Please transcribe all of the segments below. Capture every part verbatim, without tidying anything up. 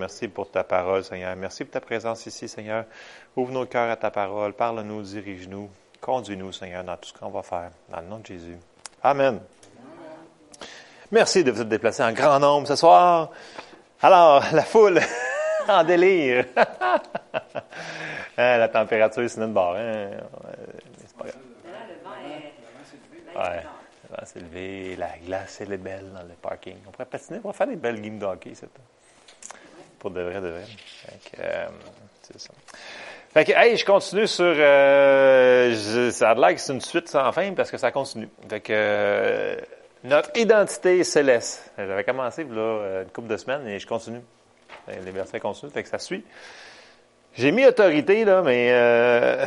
Merci pour ta parole, Seigneur. Merci pour ta présence ici, Seigneur. Ouvre nos cœurs à ta parole. Parle-nous, dirige-nous. Conduis-nous, Seigneur, dans tout ce qu'on va faire. Dans le nom de Jésus. Amen. Merci de vous déplacer en grand nombre ce soir. Alors, la foule en délire. La température, c'est notre bord. Hein? C'est pas grave. Ouais. Le vent s'est levé. La glace, elle est belle dans le parking. On pourrait patiner. On pourrait faire des belles games de hockey, c'est tout. Pour de vrai, de vrai. Fait que, euh, c'est ça. Fait que, hey, je continue sur... Euh, je, ça a l'air que c'est une suite sans fin parce que ça continue. Fait que, euh, notre identité céleste. J'avais commencé là, une couple de semaines et je continue. Les versets continuent, fait que ça suit. J'ai mis autorité, là, mais euh,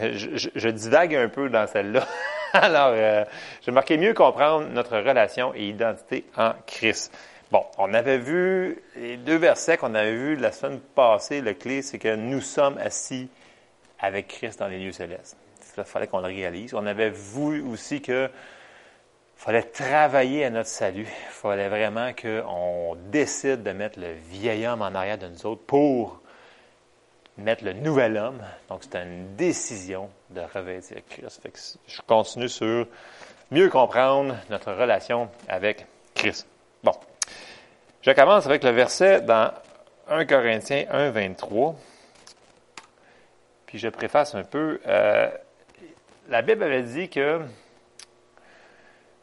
je, je, je divague un peu dans celle-là. Alors, euh, j'ai marqué mieux comprendre notre relation et identité en Christ. Bon, on avait vu les deux versets qu'on avait vus la semaine passée. La clé, c'est que nous sommes assis avec Christ dans les lieux célestes. Il fallait qu'on le réalise. On avait vu aussi que fallait travailler à notre salut. Il fallait vraiment qu'on décide de mettre le vieil homme en arrière de nous autres pour mettre le nouvel homme. Donc, c'était une décision de revêtir Christ. Fait que je continue sur mieux comprendre notre relation avec Christ. Bon. Je commence avec le verset dans Premier Corinthiens un, vingt-trois. Puis je préface un peu. Euh, la Bible avait dit que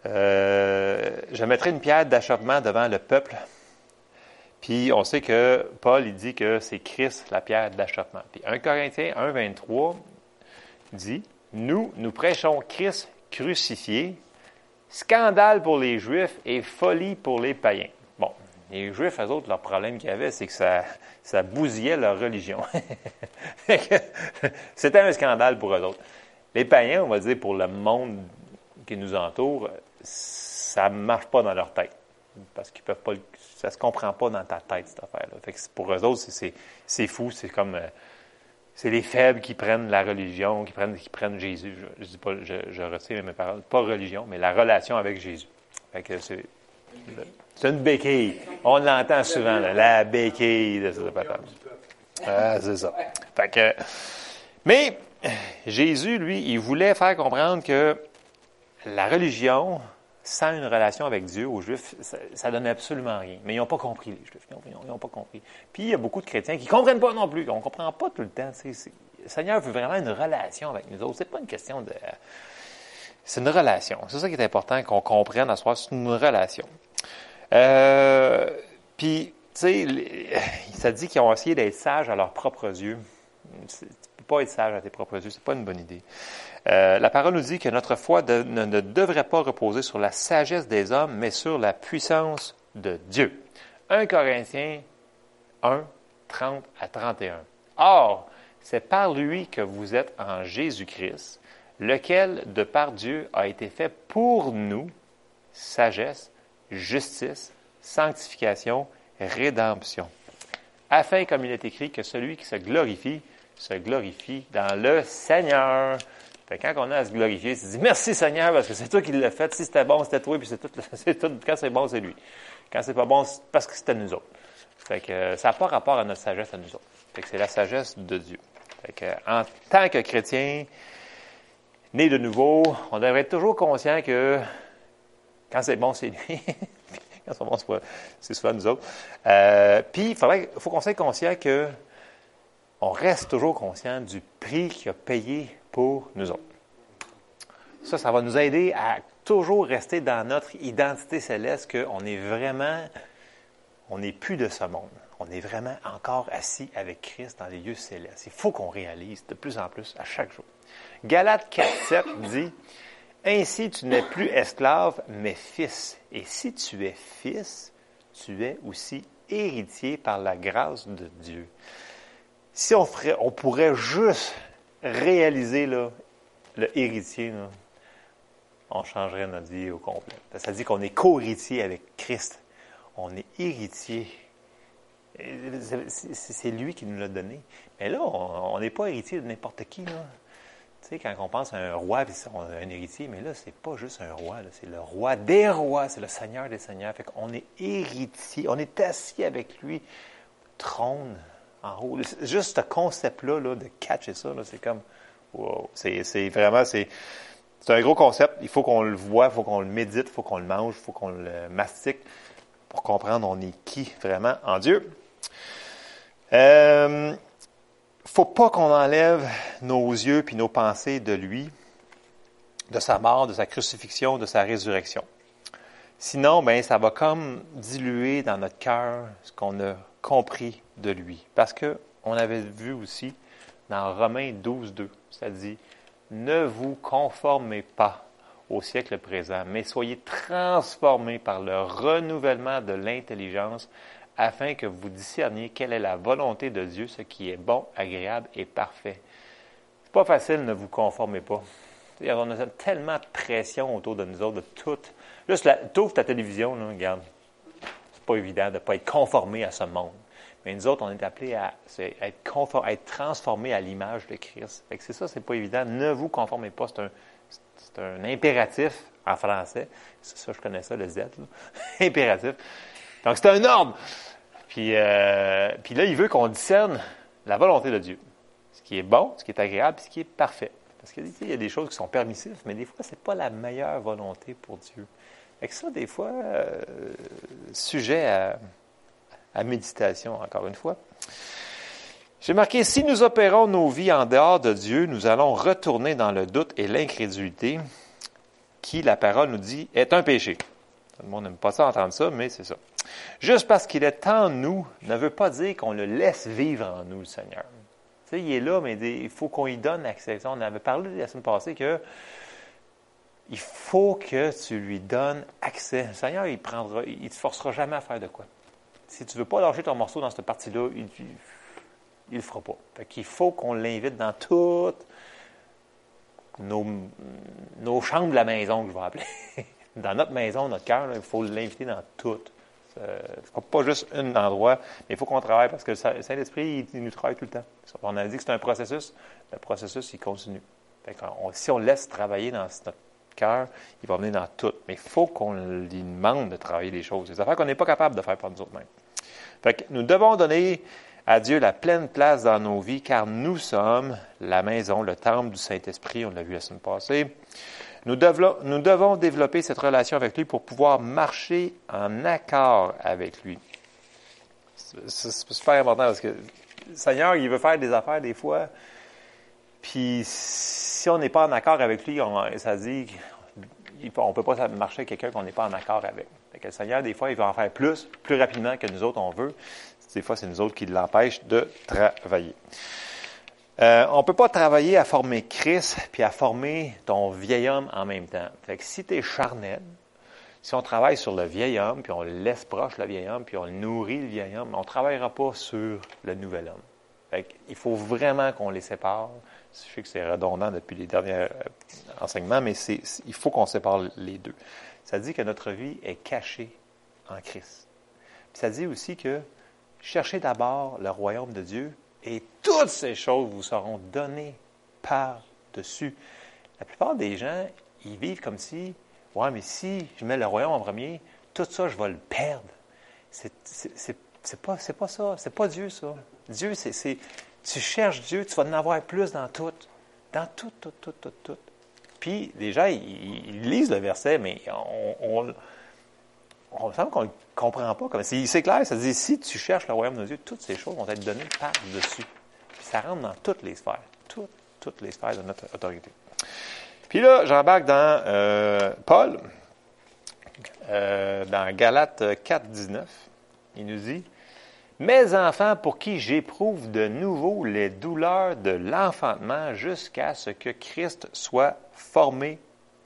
euh, je mettrai une pierre d'achoppement devant le peuple. Puis on sait que Paul, il dit que c'est Christ la pierre d'achoppement. Puis Premier Corinthiens un, vingt-trois dit, « Nous, nous prêchons Christ crucifié, scandale pour les Juifs et folie pour les païens. » Bon. Les Juifs, eux autres, leur problème qu'ils avaient, c'est que ça, ça bousillait leur religion. C'était un scandale pour eux autres. Les païens, on va dire, pour le monde qui nous entoure, ça ne marche pas dans leur tête. Parce qu'ils peuvent pas le, ça ne se comprend pas dans ta tête, cette affaire-là. Fait que pour eux autres, c'est, c'est, c'est fou. C'est comme... C'est les faibles qui prennent la religion, qui prennent, qui prennent Jésus. Je, je dis pas, je, je retire mes paroles. Pas religion, mais la relation avec Jésus. Fait que c'est... C'est une béquille. On l'entend souvent, là, la béquille de cette patate. Ah, c'est ça. Fait que, mais Jésus, lui, il voulait faire comprendre que la religion, sans une relation avec Dieu, aux Juifs, ça ne donne absolument rien. Mais ils n'ont pas compris, les Juifs. Ils n'ont pas compris. Puis, il y a beaucoup de chrétiens qui ne comprennent pas non plus. On ne comprend pas tout le temps. C'est, c'est, le Seigneur veut vraiment une relation avec nous autres. C'est pas une question de... C'est une relation. C'est ça qui est important qu'on comprenne à ce soir. C'est une relation. Euh, puis, tu sais, ça dit qu'ils ont essayé d'être sages à leurs propres yeux. C'est, tu ne peux pas être sage à tes propres yeux. C'est pas une bonne idée. Euh, la parole nous dit que notre foi de, ne, ne devrait pas reposer sur la sagesse des hommes, mais sur la puissance de Dieu. Premier Corinthiens un, trente à trente et un. Or, c'est par lui que vous êtes en Jésus-Christ, lequel, de par Dieu, a été fait pour nous, sagesse, justice, sanctification, rédemption, afin, comme il est écrit, que celui qui se glorifie, se glorifie dans le Seigneur. Fait que quand on a à se glorifier, tu dis « Merci Seigneur, parce que c'est toi qui l'as fait, si c'était bon, c'était toi, puis c'est tout, c'est tout. Quand c'est bon, c'est lui. Quand c'est pas bon, c'est parce que c'était nous autres. » Fait que ça n'a pas rapport à notre sagesse à nous autres. Fait que c'est la sagesse de Dieu. Fait que, en tant que chrétien, né de nouveau, on devrait être toujours conscient que quand c'est bon, c'est lui. Quand c'est bon, c'est, pas, c'est souvent nous autres. Euh, Puis, il faudrait, faut qu'on soit conscient que on reste toujours conscient du prix qu'il a payé pour nous autres. Ça, ça va nous aider à toujours rester dans notre identité céleste qu'on est vraiment, on n'est plus de ce monde. On est vraiment encore assis avec Christ dans les lieux célestes. Il faut qu'on réalise de plus en plus à chaque jour. Galates quatre, sept dit « Ainsi tu n'es plus esclave, mais fils. Et si tu es fils, tu es aussi héritier par la grâce de Dieu. » Si on, ferait, on pourrait juste réaliser là, le héritier, là, on changerait notre vie au complet. Ça dit qu'on est co-héritier avec Christ. On est héritier. C'est lui qui nous l'a donné. Mais là, on n'est pas héritier de n'importe qui, là. Tu sais, quand on pense à un roi, on a un héritier, mais là, c'est pas juste un roi, là, c'est le roi des rois, c'est le Seigneur des seigneurs. Fait qu'on est héritier, on est assis avec lui trône en haut. Juste ce concept-là, là, de catcher ça, là, c'est comme, wow, c'est, c'est vraiment, c'est, c'est un gros concept. Il faut qu'on le voit, il faut qu'on le médite, il faut qu'on le mange, il faut qu'on le mastique pour comprendre on est qui vraiment en Dieu. Euh, faut pas qu'on enlève nos yeux puis nos pensées de lui, de sa mort, de sa crucifixion, de sa résurrection. Sinon, ben, ça va comme diluer dans notre cœur ce qu'on a compris de lui. Parce que on avait vu aussi dans Romains douze deux, ça dit « Ne vous conformez pas au siècle présent, mais soyez transformés par le renouvellement de l'intelligence afin que vous discerniez quelle est la volonté de Dieu, ce qui est bon, agréable et parfait. » C'est pas facile, ne vous conformez pas. On a tellement de pression autour de nous autres, de tout. Juste, la, t'ouvres ta télévision, là, regarde. C'est pas évident de ne pas être conformé à ce monde. Mais nous autres, on est appelés à, c'est, à, être, conform, à être transformés à l'image de Christ. Fait que c'est ça, c'est pas évident. Ne vous conformez pas. C'est un, c'est un impératif en français. C'est ça, je connais ça, le Z. Là. Impératif. Donc, c'est un ordre. Puis, euh, puis là, il veut qu'on discerne la volonté de Dieu. Ce qui est bon, ce qui est agréable, ce qui est parfait. Parce qu'il y a des choses qui sont permissives, mais des fois, ce n'est pas la meilleure volonté pour Dieu. Fait que ça, des fois, euh, sujet à, à méditation, encore une fois. J'ai marqué, si nous opérons nos vies en dehors de Dieu, nous allons retourner dans le doute et l'incrédulité qui, la parole nous dit, est un péché. Tout le monde n'aime pas ça, entendre ça, mais c'est ça. Juste parce qu'il est en nous, ne veut pas dire qu'on le laisse vivre en nous, le Seigneur. Tu sais, il est là, mais il faut qu'on lui donne accès. On avait parlé la semaine passée que il faut que tu lui donnes accès. Le Seigneur, il prendra, il te forcera jamais à faire de quoi. Si tu ne veux pas lâcher ton morceau dans cette partie-là, il ne le fera pas. Fait qu'il faut qu'on l'invite dans toutes nos, nos chambres de la maison, que je vais appeler. Dans notre maison, notre cœur, il faut l'inviter dans toutes. Euh, pas juste un endroit, mais il faut qu'on travaille parce que le Saint-Esprit, il, il nous travaille tout le temps. On a dit que c'est un processus. Le processus, il continue. Fait on, si on laisse travailler dans notre cœur, il va venir dans tout. Mais il faut qu'on lui demande de travailler les choses. C'est des affaires qu'on n'est pas capable de faire par nous-mêmes. Fait que nous devons donner à Dieu la pleine place dans nos vies, car nous sommes la maison, le temple du Saint-Esprit. On l'a vu la semaine passée. Nous devons, nous devons développer cette relation avec lui pour pouvoir marcher en accord avec lui. C'est, c'est super important parce que le Seigneur, il veut faire des affaires des fois. Puis si on n'est pas en accord avec lui, on, ça dit qu'on ne peut pas marcher avec quelqu'un qu'on n'est pas en accord avec. Fait que le Seigneur, des fois, il veut en faire plus, plus rapidement que nous autres on veut. Des fois, c'est nous autres qui l'empêchent de travailler. Euh, on ne peut pas travailler à former Christ puis à former ton vieil homme en même temps. Fait que si tu es charnel, si on travaille sur le vieil homme, puis on le laisse proche le vieil homme, puis on nourrit le vieil homme, on ne travaillera pas sur le nouvel homme. Fait que il faut vraiment qu'on les sépare. Je sais que c'est redondant depuis les derniers enseignements, mais c'est, c'est, il faut qu'on sépare les deux. Ça dit que notre vie est cachée en Christ. Puis ça dit aussi que cherchez d'abord le royaume de Dieu, et toutes ces choses vous seront données par-dessus. La plupart des gens, ils vivent comme si, « Ouais, mais si je mets le royaume en premier, tout ça, je vais le perdre. » C'est, c'est, c'est, c'est pas, c'est pas ça. C'est pas Dieu, ça. Dieu, c'est, c'est... Tu cherches Dieu, tu vas en avoir plus dans tout. Dans tout, tout, tout, tout, tout. Puis, les gens, ils, ils lisent le verset, mais on... on On me semble qu'on ne comprend pas. Comme, c'est, c'est clair, ça dit, si tu cherches le royaume de Dieu, toutes ces choses vont être données par-dessus. Puis ça rentre dans toutes les sphères, toutes, toutes les sphères de notre autorité. Puis là, j'embarque dans euh, Paul, euh, dans Galates quatre dix-neuf. Il nous dit, « Mes enfants, pour qui j'éprouve de nouveau les douleurs de l'enfantement jusqu'à ce que Christ soit formé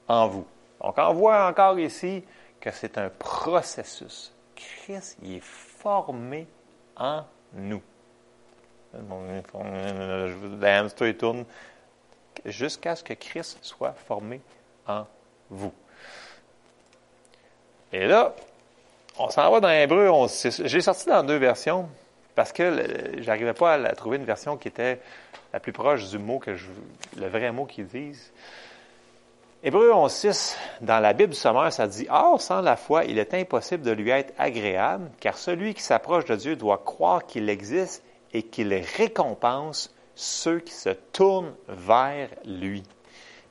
en vous. » Donc, on voit encore ici que c'est un processus. Christ, il est formé en nous. La hamster tourne jusqu'à ce que Christ soit formé en vous. Et là, on s'en va dans Hébreux onze. J'ai sorti dans deux versions parce que je n'arrivais pas à trouver une version qui était la plus proche du mot que je, le vrai mot qu'ils disent. Hébreux onze six, dans la Bible sommaire, ça dit « Or, sans la foi, il est impossible de lui être agréable, car celui qui s'approche de Dieu doit croire qu'il existe et qu'il récompense ceux qui se tournent vers lui. »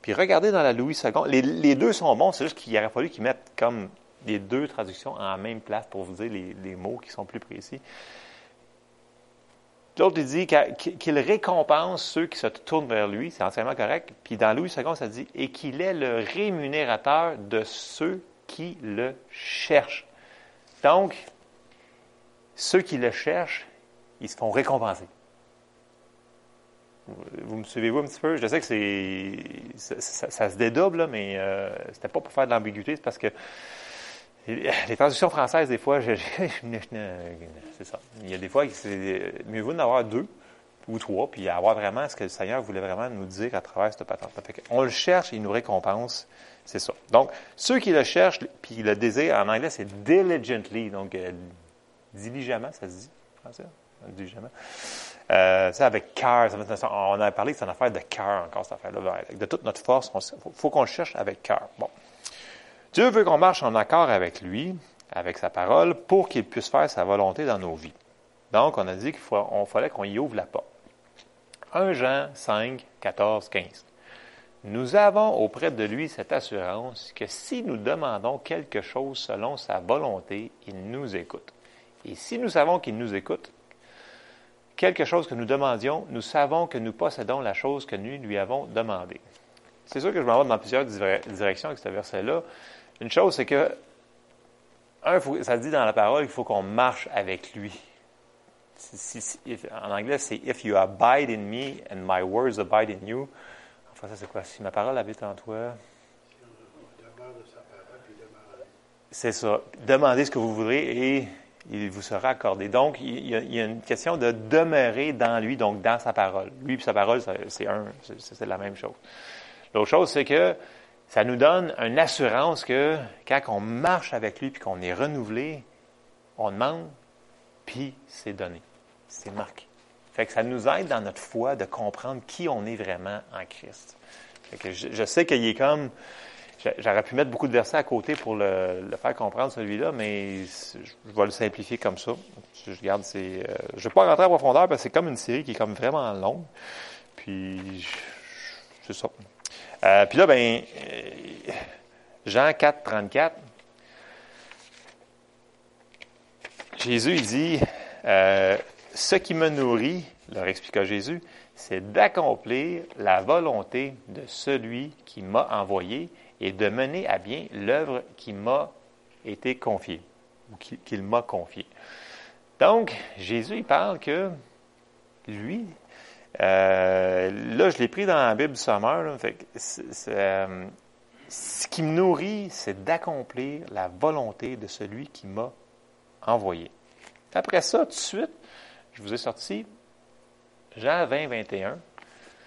Puis regardez dans la Louis deux, les, les deux sont bons, c'est juste qu'il aurait fallu qu'ils mettent comme les deux traductions en même place pour vous dire les, les mots qui sont plus précis. L'autre, il dit qu'il récompense ceux qui se tournent vers lui, c'est entièrement correct. Puis dans Louis deux, ça dit « et qu'il est le rémunérateur de ceux qui le cherchent. » Donc, ceux qui le cherchent, ils se font récompenser. Vous me suivez-vous un petit peu? Je sais que c'est ça, ça, ça se dédouble, là, mais euh, c'était pas pour faire de l'ambiguïté, c'est parce que les traductions françaises, des fois, je, je, je, je, c'est ça. Il y a des fois, c'est mieux vaut en avoir deux ou trois, puis avoir vraiment ce que le Seigneur voulait vraiment nous dire à travers cette patente. On le cherche, il nous récompense, c'est ça. Donc, ceux qui le cherchent, puis le désirent, en anglais, c'est « diligently », donc euh, « diligemment », ça se dit en français, « diligemment ». Euh, ça, avec cœur, on a parlé que c'est une affaire de cœur encore, cette affaire-là. De toute notre force, il faut, faut qu'on le cherche avec cœur. Bon. Dieu veut qu'on marche en accord avec lui, avec sa parole, pour qu'il puisse faire sa volonté dans nos vies. Donc, on a dit qu'il faut, on fallait qu'on y ouvre la porte. un Jean cinq, quatorze, quinze. Nous avons auprès de lui cette assurance que si nous demandons quelque chose selon sa volonté, il nous écoute. Et si nous savons qu'il nous écoute, quelque chose que nous demandions, nous savons que nous possédons la chose que nous lui avons demandée. C'est sûr que je m'en vais dans plusieurs directions avec ce verset-là. Une chose, c'est que, un, faut, ça dit dans la parole qu'il faut qu'on marche avec lui. Si, si, if, en anglais, c'est « If you abide in me and my words abide in you ». En français, c'est quoi? « Si ma parole habite en toi ». C'est ça. Demandez ce que vous voudrez et il vous sera accordé. Donc, il y a, il y a une question de demeurer dans lui, donc dans sa parole. Lui et sa parole, c'est un, c'est, c'est la même chose. L'autre chose, c'est que ça nous donne une assurance que quand on marche avec lui puis qu'on est renouvelé, on demande, puis c'est donné. C'est marqué. Fait que ça nous aide dans notre foi de comprendre qui on est vraiment en Christ. Fait que je, je sais qu'il est comme... J'aurais pu mettre beaucoup de versets à côté pour le, le faire comprendre, celui-là, mais je vais le simplifier comme ça. Je garde ces, euh, je ne vais pas rentrer en profondeur parce que c'est comme une série qui est comme vraiment longue. Puis, c'est ça. Euh, puis là, ben, Jean quatre, trente-quatre, Jésus, il dit euh, « Ce qui me nourrit, leur expliqua Jésus, c'est d'accomplir la volonté de celui qui m'a envoyé et de mener à bien l'œuvre qui m'a été confiée, ou qu'il m'a confiée. » Donc, Jésus, il parle que lui, euh, là, je l'ai pris dans la Bible sommaire, là, fait que c'est, c'est, euh, ce qui me nourrit, c'est d'accomplir la volonté de celui qui m'a envoyé. Après ça, tout de suite, je vous ai sorti Jean vingt, vingt et un,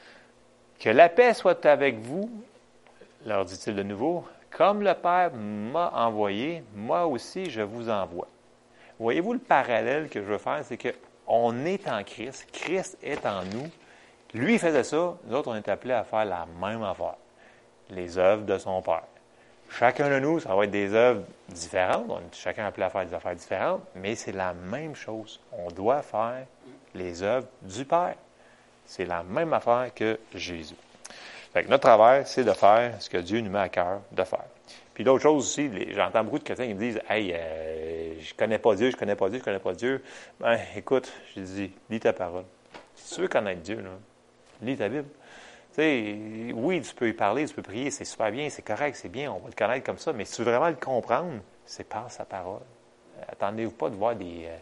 « Que la paix soit avec vous, leur dit-il de nouveau, comme le Père m'a envoyé, moi aussi je vous envoie. » Voyez-vous le parallèle que je veux faire, c'est qu'on est en Christ, Christ est en nous. Lui faisait ça, nous autres on est appelés à faire la même affaire, les œuvres de son Père. Chacun de nous, ça va être des œuvres différentes, on est chacun appelé à faire des affaires différentes, mais c'est la même chose. On doit faire les œuvres du Père. C'est la même affaire que Jésus. Fait que notre travail, c'est de faire ce que Dieu nous met à cœur de faire. Puis d'autres choses aussi, les, j'entends beaucoup de chrétiens qui me disent « Hey, euh, je connais pas Dieu, je connais pas Dieu, je connais pas Dieu. » Ben, écoute, je dis, lis ta parole. Si tu veux connaître Dieu, là, lis ta Bible. Tu sais, oui, tu peux y parler, tu peux prier, c'est super bien, c'est correct, c'est bien, on va le connaître comme ça, mais si tu veux vraiment le comprendre, c'est par sa parole. Attendez-vous pas de voir des... Euh,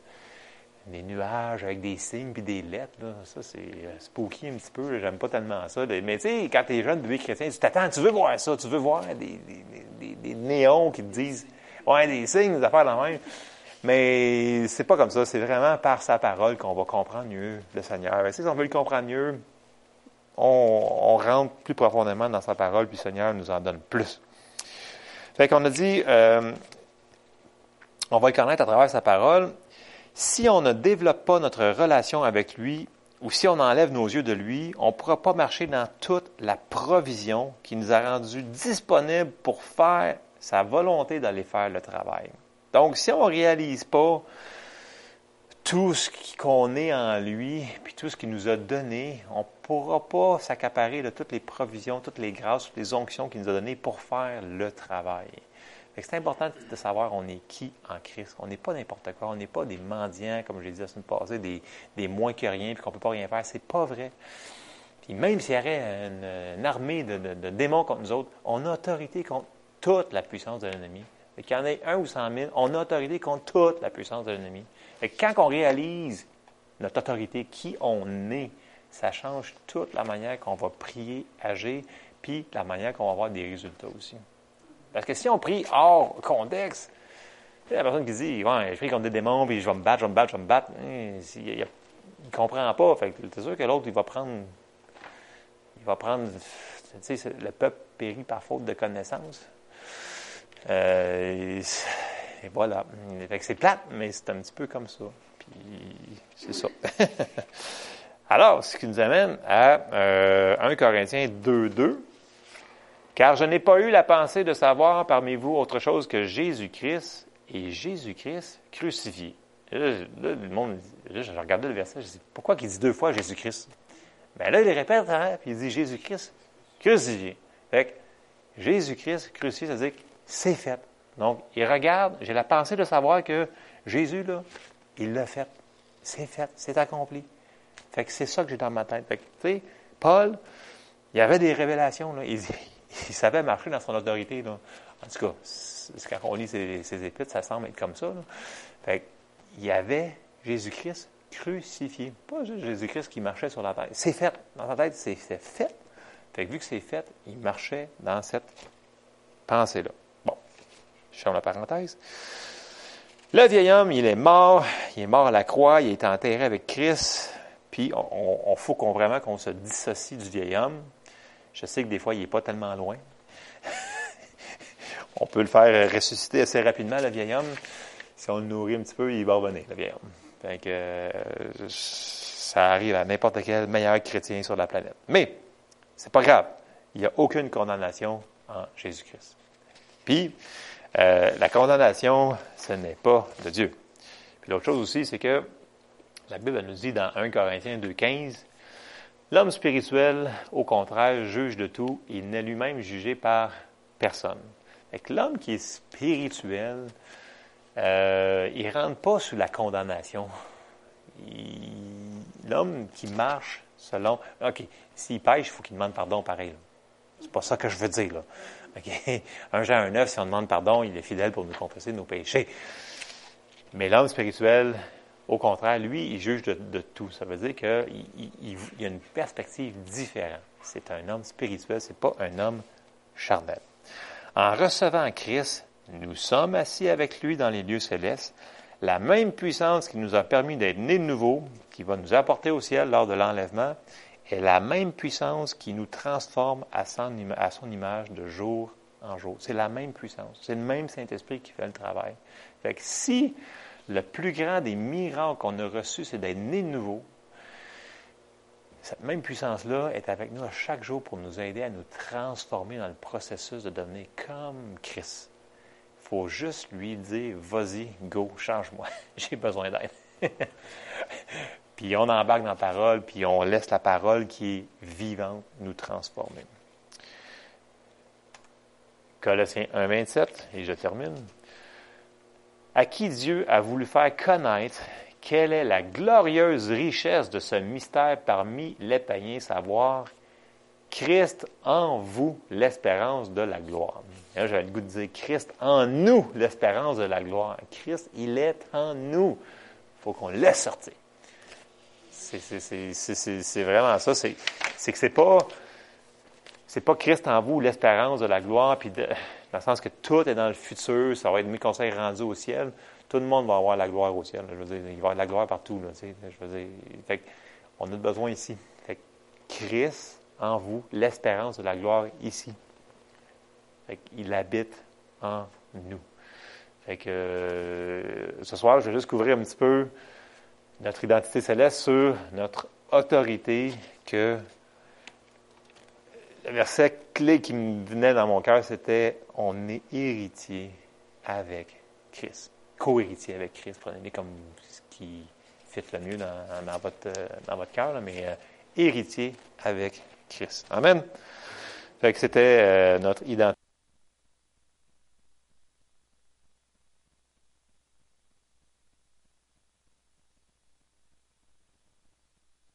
des nuages avec des signes puis des lettres, là. Ça, c'est spooky un petit peu, là. J'aime pas tellement ça. Mais tu sais, quand t'es jeune, bébé chrétien, tu t'attends, tu veux voir ça, tu veux voir des, des, des, des néons qui te disent, ouais, des signes, des affaires la même. Mais c'est pas comme ça, c'est vraiment par sa parole qu'on va comprendre mieux le Seigneur. Et si on veut le comprendre mieux, on, on rentre plus profondément dans sa parole, puis le Seigneur nous en donne plus. Fait qu'on a dit, euh, on va le connaître à travers sa parole. Si on ne développe pas notre relation avec lui, ou si on enlève nos yeux de lui, on ne pourra pas marcher dans toute la provision qui nous a rendue disponible pour faire sa volonté d'aller faire le travail. Donc, si on ne réalise pas tout ce qu'on est en lui, puis tout ce qu'il nous a donné, on ne pourra pas s'accaparer de toutes les provisions, toutes les grâces, toutes les onctions qu'il nous a données pour faire le travail. Fait que c'est important de savoir on est qui en Christ. On n'est pas n'importe quoi. On n'est pas des mendiants, comme je l'ai dit la semaine passée, des, des moins que rien, puis qu'on ne peut pas rien faire. C'est pas vrai. Puis même s'il y aurait une, une armée de, de, de démons contre nous autres, on a autorité contre toute la puissance de l'ennemi. Fait qu'il y en ait un ou cent mille, on a autorité contre toute la puissance de l'ennemi. Fait que quand on réalise notre autorité, qui on est, ça change toute la manière qu'on va prier, agir, puis la manière qu'on va avoir des résultats aussi. Parce que si on prie hors contexte, c'est la personne qui dit ouais, je prie contre des démons, puis je vais me battre, je vais me battre, je vais me battre. Il ne comprend pas. Fait que c'est sûr que l'autre, il va prendre. Il va prendre. Tu sais, le peuple périt par faute de connaissance. Euh, et, et voilà. Fait que c'est plate, mais c'est un petit peu comme ça. Puis, c'est ça. Alors, ce qui nous amène à euh, premier Corinthiens deux deux. Car je n'ai pas eu la pensée de savoir parmi vous autre chose que Jésus-Christ et Jésus-Christ crucifié. Et là, là, le monde, là, je regardais le verset, je dis pourquoi qu'il dit deux fois Jésus-Christ? Bien là, il le répète, hein, puis il dit Jésus-Christ crucifié. Fait que Jésus-Christ crucifié, ça veut dire que c'est fait. Donc, il regarde, j'ai la pensée de savoir que Jésus, là, il l'a fait. C'est fait, c'est accompli. Fait que c'est ça que j'ai dans ma tête. Fait que, tu sais, Paul, il y avait des révélations, là. Il dit, il savait marcher dans son autorité, là. En tout cas, quand on lit ses, ses épîtres, ça semble être comme ça, là. Fait qu'il y avait Jésus-Christ crucifié. Pas juste Jésus-Christ qui marchait sur la terre. C'est fait. Dans sa tête, c'est, c'est fait. Fait que vu que c'est fait, il marchait dans cette pensée-là. Bon, je ferme la parenthèse. Le vieil homme, il est mort. Il est mort à la croix. Il est enterré avec Christ. Puis, on, on faut qu'on, vraiment qu'on se dissocie du vieil homme. Je sais que des fois, il n'est pas tellement loin. On peut le faire ressusciter assez rapidement, le vieil homme. Si on le nourrit un petit peu, il va revenir, le vieil homme. Fait que, euh, ça arrive à n'importe quel meilleur chrétien sur la planète. Mais, c'est pas grave. Il n'y a aucune condamnation en Jésus-Christ. Puis, euh, la condamnation, ce n'est pas de Dieu. Puis l'autre chose aussi, c'est que la Bible nous dit dans premier Corinthiens deux quinze, l'homme spirituel, au contraire, juge de tout. Il n'est lui-même jugé par personne. Fait que l'homme qui est spirituel, euh, il ne rentre pas sous la condamnation. Il, l'homme qui marche selon... OK, s'il pêche, il faut qu'il demande pardon pareil. Là. C'est pas ça que je veux dire. Là. Okay. premier Jean un neuf, si on demande pardon, il est fidèle pour nous confesser nos péchés. Mais l'homme spirituel... Au contraire, lui, il juge de, de tout. Ça veut dire qu'il il, il a une perspective différente. C'est un homme spirituel, c'est pas un homme charnel. En recevant Christ, nous sommes assis avec lui dans les lieux célestes. La même puissance qui nous a permis d'être nés de nouveau, qui va nous apporter au ciel lors de l'enlèvement, est la même puissance qui nous transforme à son, à son image de jour en jour. C'est la même puissance. C'est le même Saint-Esprit qui fait le travail. Fait que si... Le plus grand des miracles qu'on a reçus, c'est d'être né de nouveau. Cette même puissance-là est avec nous à chaque jour pour nous aider à nous transformer dans le processus de devenir comme Christ. Il faut juste lui dire, vas-y, go, change-moi, j'ai besoin d'aide. Puis on embarque dans la parole, puis on laisse la parole qui est vivante nous transformer. Colossiens un vingt-sept, et je termine. À qui Dieu a voulu faire connaître quelle est la glorieuse richesse de ce mystère parmi les païens, savoir Christ en vous, l'espérance de la gloire. Là, j'avais le goût de dire Christ en nous, l'espérance de la gloire. Christ, il est en nous. Il faut qu'on laisse sortir. C'est, c'est, c'est, c'est, c'est vraiment ça. C'est, c'est que c'est pas... C'est pas Christ en vous, l'espérance de la gloire, puis de, dans le sens que tout est dans le futur, ça va être mes conseils rendus au ciel, tout le monde va avoir la gloire au ciel. Là, je veux dire, il va y avoir de la gloire partout. Là, tu sais, je veux dire, fait qu'on a besoin ici. Fait que Christ en vous, l'espérance de la gloire ici. Fait qu'il habite en nous. Fait que euh, ce soir, je vais juste couvrir un petit peu notre identité céleste sur notre autorité que... Le verset clé qui me venait dans mon cœur, c'était « On est héritier avec Christ. » Co-héritier avec Christ. Prenez-les comme ce qui fit le mieux dans, dans votre, dans votre cœur, là, mais euh, héritier avec Christ. Amen! Fait que c'était euh, notre identité.